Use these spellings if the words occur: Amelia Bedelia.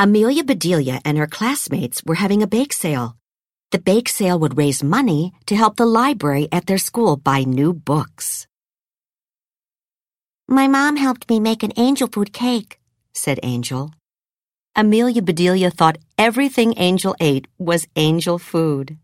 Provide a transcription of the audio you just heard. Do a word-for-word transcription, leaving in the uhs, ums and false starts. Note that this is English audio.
Amelia Bedelia and her classmates were having a bake sale. The bake sale would raise money to help the library at their school buy new books. My mom helped me make an angel food cake, said Angel. Amelia Bedelia thought everything Angel ate was angel food.